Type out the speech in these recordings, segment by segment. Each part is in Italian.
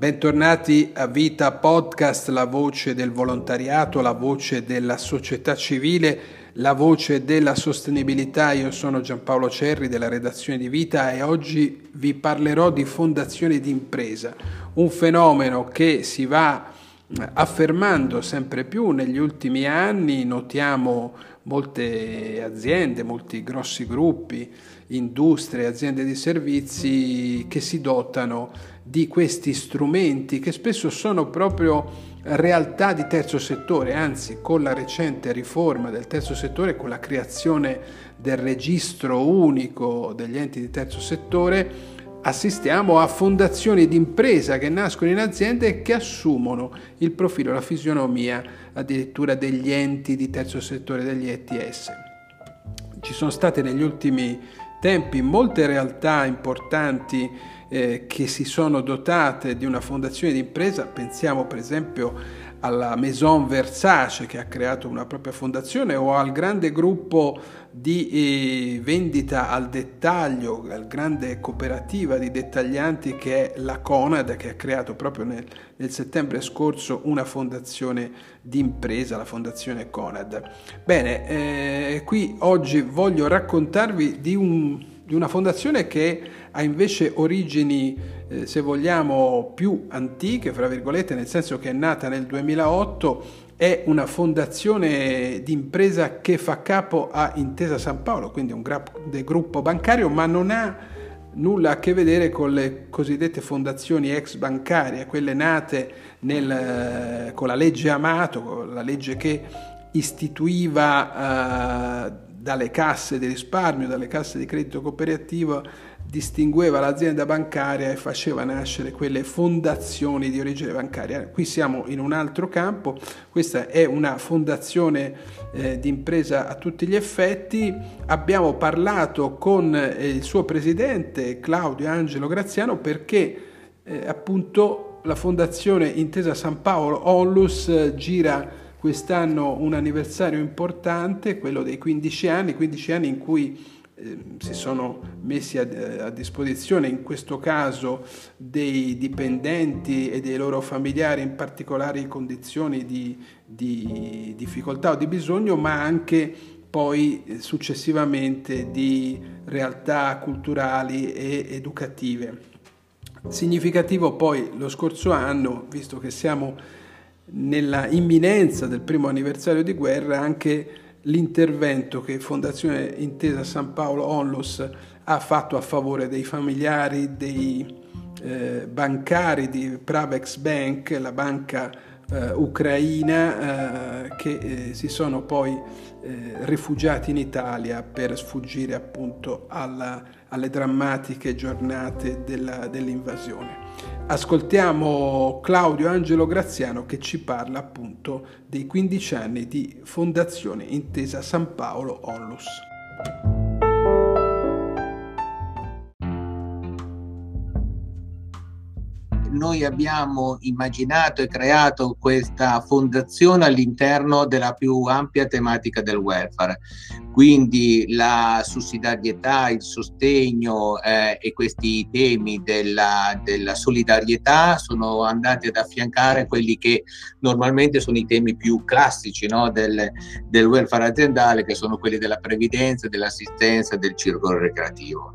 Bentornati a Vita Podcast, la voce del volontariato, la voce della società civile, la voce della sostenibilità. Io sono Giampaolo Cerri della redazione di Vita e oggi vi parlerò di fondazione d'impresa, un fenomeno che si va affermando sempre più negli ultimi anni. Notiamo molte aziende, molti grossi gruppi, industrie, aziende di servizi che si dotano di questi strumenti che spesso sono proprio realtà di terzo settore, anzi con la recente riforma del terzo settore, con la creazione del registro unico degli enti di terzo settore, assistiamo a fondazioni d'impresa che nascono in aziende e che assumono il profilo, la fisionomia addirittura degli enti di terzo settore, degli ETS. Ci sono state negli ultimi tempi molte realtà importanti che si sono dotate di una fondazione d'impresa. Pensiamo per esempio alla Maison Versace, che ha creato una propria fondazione, o al grande gruppo di vendita al dettaglio, al grande cooperativa di dettaglianti che è la Conad, che ha creato proprio nel settembre scorso una fondazione d'impresa, la Fondazione Conad. Bene, qui oggi voglio raccontarvi di una fondazione che ha invece origini, se vogliamo, più antiche, fra virgolette, nel senso che è nata nel 2008, è una fondazione d'impresa che fa capo a Intesa Sanpaolo, quindi un grande gruppo bancario, ma non ha nulla a che vedere con le cosiddette fondazioni ex bancarie, quelle nate con la legge Amato, la legge che istituiva dalle casse di risparmio, dalle casse di credito cooperativo, distingueva l'azienda bancaria e faceva nascere quelle fondazioni di origine bancaria. Qui siamo in un altro campo, questa è una fondazione d'impresa a tutti gli effetti. Abbiamo parlato con il suo presidente Claudio Angelo Graziano perché appunto la Fondazione Intesa Sanpaolo Onlus gira quest'anno un anniversario importante, quello dei 15 anni in cui si sono messi a disposizione, in questo caso dei dipendenti e dei loro familiari in particolari condizioni di difficoltà o di bisogno, ma anche poi successivamente di realtà culturali e educative. Significativo poi lo scorso anno, visto che siamo nella imminenza del primo anniversario di guerra, anche l'intervento che Fondazione Intesa Sanpaolo Onlus ha fatto a favore dei familiari dei bancari di Pravex Bank, la banca ucraina, che si sono poi rifugiati in Italia per sfuggire appunto alle drammatiche giornate dell'invasione. Ascoltiamo Claudio Angelo Graziano che ci parla appunto dei 15 anni di Fondazione Intesa Sanpaolo Onlus. Noi abbiamo immaginato e creato questa fondazione all'interno della più ampia tematica del welfare, quindi la sussidiarietà, il sostegno e questi temi della solidarietà sono andati ad affiancare quelli che normalmente sono i temi più classici, no, del welfare aziendale, che sono quelli della previdenza, dell'assistenza, del circolo recreativo.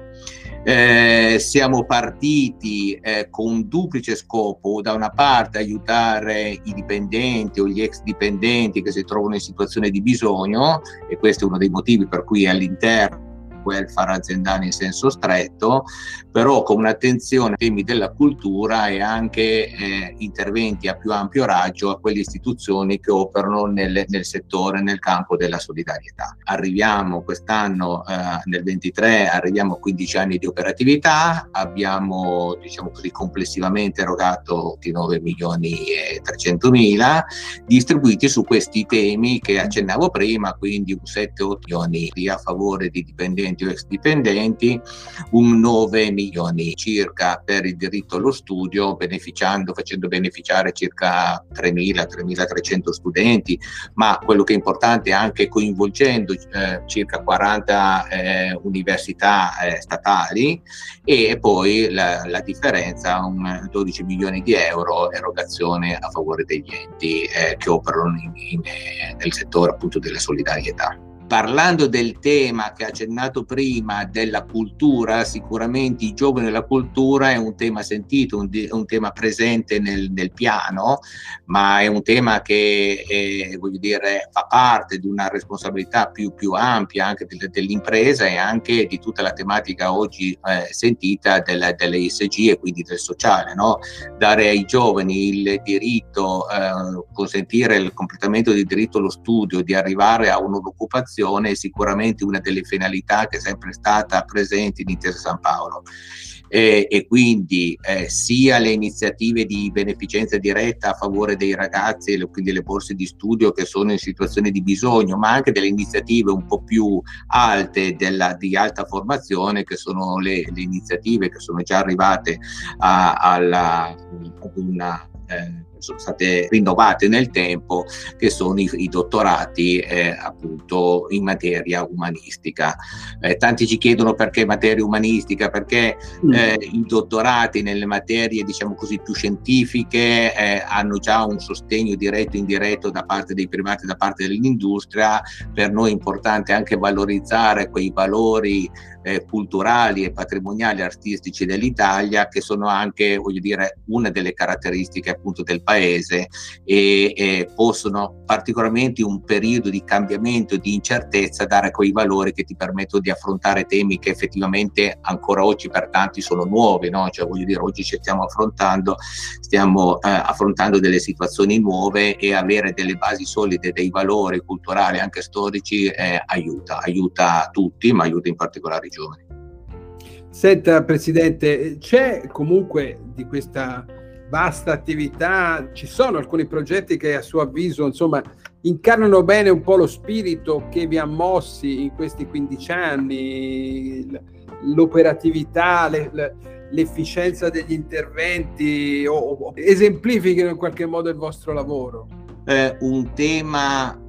Siamo partiti con un duplice scopo: da una parte aiutare i dipendenti o gli ex dipendenti che si trovano in situazione di bisogno, e questo è uno dei motivi per cui all'interno welfare aziendale in senso stretto, però con un'attenzione ai temi della cultura e anche interventi a più ampio raggio a quelle istituzioni che operano nel settore, nel campo della solidarietà. Arriviamo quest'anno, nel 23, a 15 anni di operatività. Abbiamo, diciamo così, complessivamente erogato 9.300.000 distribuiti su questi temi che accennavo prima, quindi 7-8 milioni a favore di dipendenti dipendenti o ex dipendenti, un 9 milioni circa per il diritto allo studio, facendo beneficiare circa 3.300 studenti, ma quello che è importante è anche coinvolgendo circa 40 università statali, e poi la differenza, un 12 milioni di euro erogazione a favore degli enti che operano nel settore appunto della solidarietà. Parlando del tema che ho accennato prima della cultura, sicuramente i giovani e la cultura è un tema sentito, un tema presente nel piano, ma è un tema che fa parte di una responsabilità più ampia anche dell'impresa e anche di tutta la tematica oggi sentita dell'ESG e quindi del sociale, no? Dare ai giovani il diritto, consentire il completamento del diritto allo studio, di arrivare a un'occupazione è sicuramente una delle finalità che è sempre stata presente in Intesa Sanpaolo, e quindi sia le iniziative di beneficenza diretta a favore dei ragazzi, quindi le borse di studio che sono in situazione di bisogno, ma anche delle iniziative un po' più alte di alta formazione, che sono le iniziative che sono già arrivate sono state rinnovate nel tempo, che sono i dottorati appunto in materia umanistica. Tanti ci chiedono perché materia umanistica, perché i dottorati nelle materie diciamo così più scientifiche hanno già un sostegno diretto e indiretto da parte dei privati, da parte dell'industria. Per noi è importante anche valorizzare quei valori culturali e patrimoniali artistici dell'Italia, che sono anche una delle caratteristiche appunto del paese, e possono particolarmente in un periodo di cambiamento, di incertezza, dare quei valori che ti permettono di affrontare temi che effettivamente ancora oggi per tanti sono nuovi, no? Cioè oggi ci stiamo affrontando delle situazioni nuove, e avere delle basi solide, dei valori culturali anche storici aiuta tutti, ma aiuta in particolare i giovani. Senta Presidente, c'è comunque di questa vasta attività, ci sono alcuni progetti che a suo avviso insomma incarnano bene un po' lo spirito che vi ha mossi in questi 15 anni, l'operatività, l'efficienza degli interventi, o esemplifichino in qualche modo il vostro lavoro? Un tema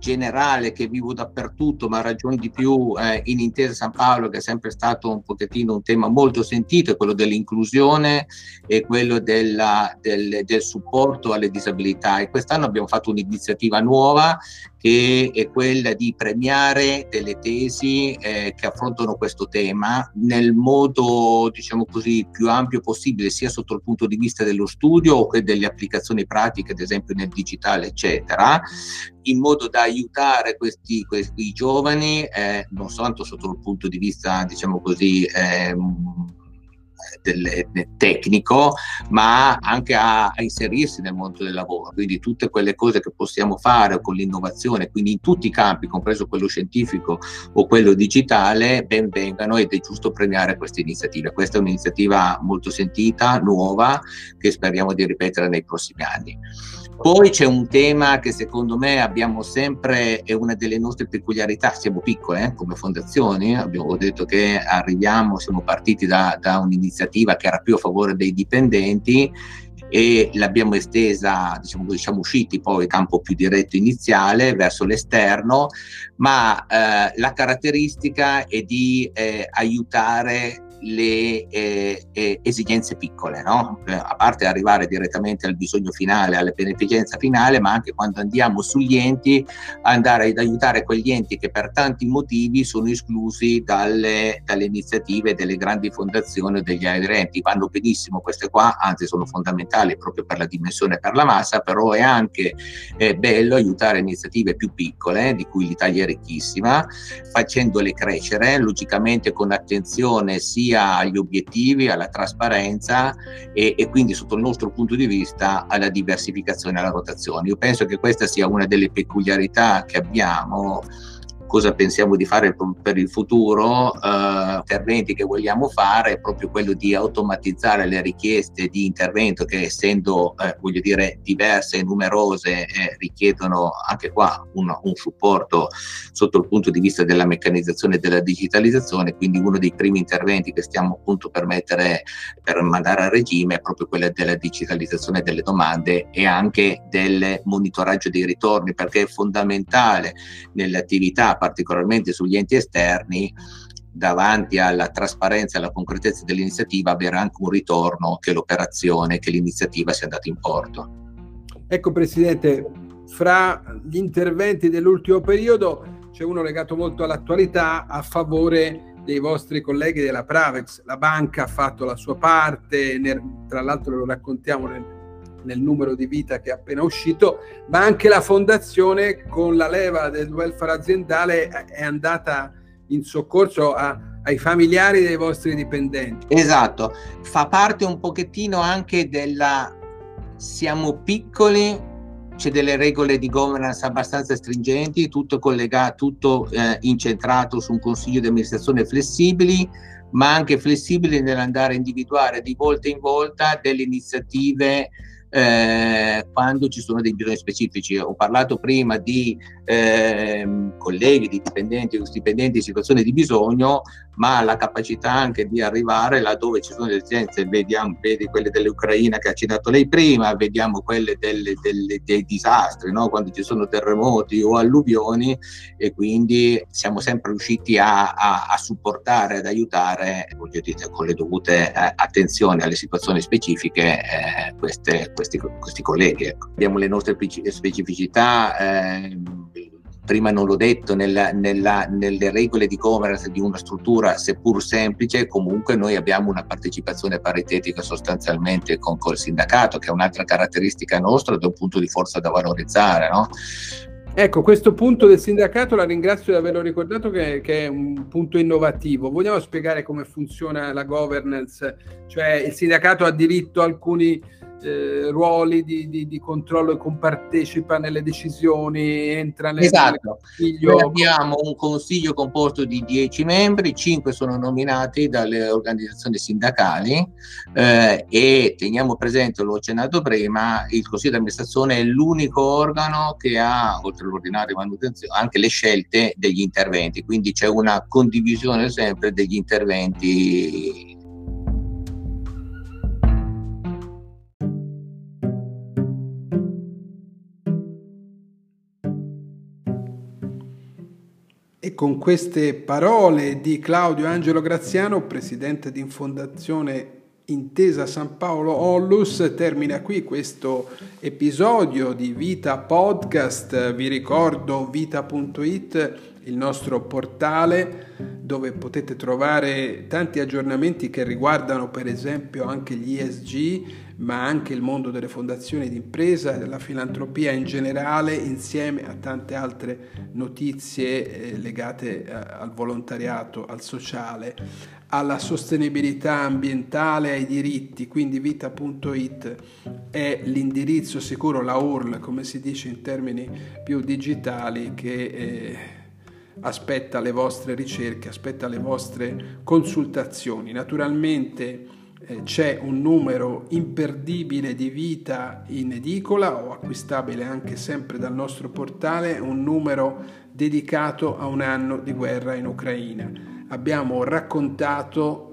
generale che vivo dappertutto, ma ragion di più in Intesa Sanpaolo, che è sempre stato un pochettino un tema molto sentito, è quello dell'inclusione e quello del supporto alle disabilità, e quest'anno abbiamo fatto un'iniziativa nuova che è quella di premiare delle tesi che affrontano questo tema nel modo diciamo così più ampio possibile, sia sotto il punto di vista dello studio che delle applicazioni pratiche, ad esempio nel digitale eccetera, in modo da aiutare questi giovani non soltanto sotto il punto di vista diciamo così tecnico, ma anche a inserirsi nel mondo del lavoro. Quindi tutte quelle cose che possiamo fare con l'innovazione, quindi in tutti i campi, compreso quello scientifico o quello digitale, ben vengano, ed è giusto premiare queste iniziative. Questa è un'iniziativa molto sentita, nuova, che speriamo di ripetere nei prossimi anni. Poi c'è un tema che secondo me abbiamo sempre, è una delle nostre peculiarità, siamo piccole come fondazioni, abbiamo detto che siamo partiti da un'iniziativa che era più a favore dei dipendenti, e l'abbiamo estesa, diciamo usciti poi campo più diretto iniziale verso l'esterno, ma la caratteristica è di aiutare le esigenze piccole, no? A parte arrivare direttamente al bisogno finale, alla beneficenza finale, ma anche quando andiamo sugli enti, andare ad aiutare quegli enti che per tanti motivi sono esclusi dalle iniziative delle grandi fondazioni o degli aderenti. Vanno benissimo queste qua, anzi sono fondamentali proprio per la dimensione e per la massa, però è anche bello aiutare iniziative più piccole, di cui l'Italia è ricchissima, facendole crescere logicamente con attenzione sia agli obiettivi, alla trasparenza e quindi sotto il nostro punto di vista alla diversificazione e alla rotazione. Io penso che questa sia una delle peculiarità che abbiamo cosa pensiamo di fare per il futuro, interventi che vogliamo fare, è proprio quello di automatizzare le richieste di intervento che, essendo diverse e numerose, richiedono anche qua un supporto sotto il punto di vista della meccanizzazione e della digitalizzazione. Quindi uno dei primi interventi che stiamo appunto per mandare a regime è proprio quella della digitalizzazione delle domande e anche del monitoraggio dei ritorni, perché è fondamentale nelle attività, particolarmente sugli enti esterni, davanti alla trasparenza e alla concretezza dell'iniziativa, avere anche un ritorno che l'operazione, che l'iniziativa sia andata in porto. Ecco Presidente, fra gli interventi dell'ultimo periodo c'è uno legato molto all'attualità a favore dei vostri colleghi della Pravex. La banca ha fatto la sua parte, tra l'altro lo raccontiamo nel numero di Vita che è appena uscito, ma anche la Fondazione, con la leva del welfare aziendale, è andata in soccorso ai familiari dei vostri dipendenti. Esatto, fa parte un pochettino anche della siamo piccoli, c'è delle regole di governance abbastanza stringenti, tutto collegato, tutto incentrato su un consiglio di amministrazione flessibili, ma anche flessibili nell'andare a individuare di volta in volta delle iniziative quando ci sono dei bisogni specifici. Ho parlato prima di colleghi, di dipendenti o stipendi in situazione di bisogno, ma la capacità anche di arrivare laddove ci sono le esigenze. Vedi quelle dell'Ucraina che ha citato lei prima, vediamo quelle dei disastri, no? Quando ci sono terremoti o alluvioni, e quindi siamo sempre riusciti a supportare, ad aiutare, con le dovute attenzioni alle situazioni specifiche, questi colleghi. Ecco. Abbiamo le nostre specificità, prima non l'ho detto, nelle regole di governance di una struttura seppur semplice, comunque noi abbiamo una partecipazione paritetica sostanzialmente con il sindacato, che è un'altra caratteristica nostra ed è un punto di forza da valorizzare, no? Ecco, questo punto del sindacato la ringrazio di averlo ricordato, che è un punto innovativo. Vogliamo spiegare come funziona la governance? Cioè il sindacato ha diritto a alcuni ruoli di controllo e compartecipa nelle decisioni, entra nel consiglio. Noi abbiamo un consiglio composto di 10 membri, 5 sono nominati dalle organizzazioni sindacali e teniamo presente, l'ho accennato prima, il consiglio di amministrazione è l'unico organo che ha, oltre all'ordinaria manutenzione, anche le scelte degli interventi, quindi c'è una condivisione sempre degli interventi. E con queste parole di Claudio Angelo Graziano, presidente di Fondazione Intesa Sanpaolo Onlus, termina qui questo episodio di Vita Podcast. Vi ricordo Vita.it, il nostro portale dove potete trovare tanti aggiornamenti che riguardano per esempio anche gli ESG, ma anche il mondo delle fondazioni d'impresa e della filantropia in generale, insieme a tante altre notizie legate al volontariato, al sociale, alla sostenibilità ambientale, ai diritti. Quindi Vita.it è l'indirizzo sicuro, la URL come si dice in termini più digitali, che aspetta le vostre ricerche, aspetta le vostre consultazioni. Naturalmente c'è un numero imperdibile di Vita in edicola o acquistabile anche sempre dal nostro portale, un numero dedicato a un anno di guerra in Ucraina. Abbiamo raccontato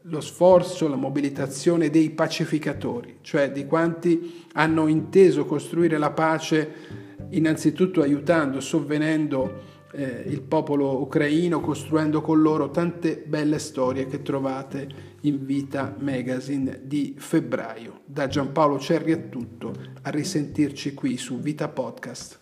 lo sforzo, la mobilitazione dei pacificatori, cioè di quanti hanno inteso costruire la pace innanzitutto aiutando, sovvenendo il popolo ucraino, costruendo con loro tante belle storie che trovate in Vita Magazine di febbraio. Da Giampaolo Cerri è tutto, a risentirci qui su Vita Podcast.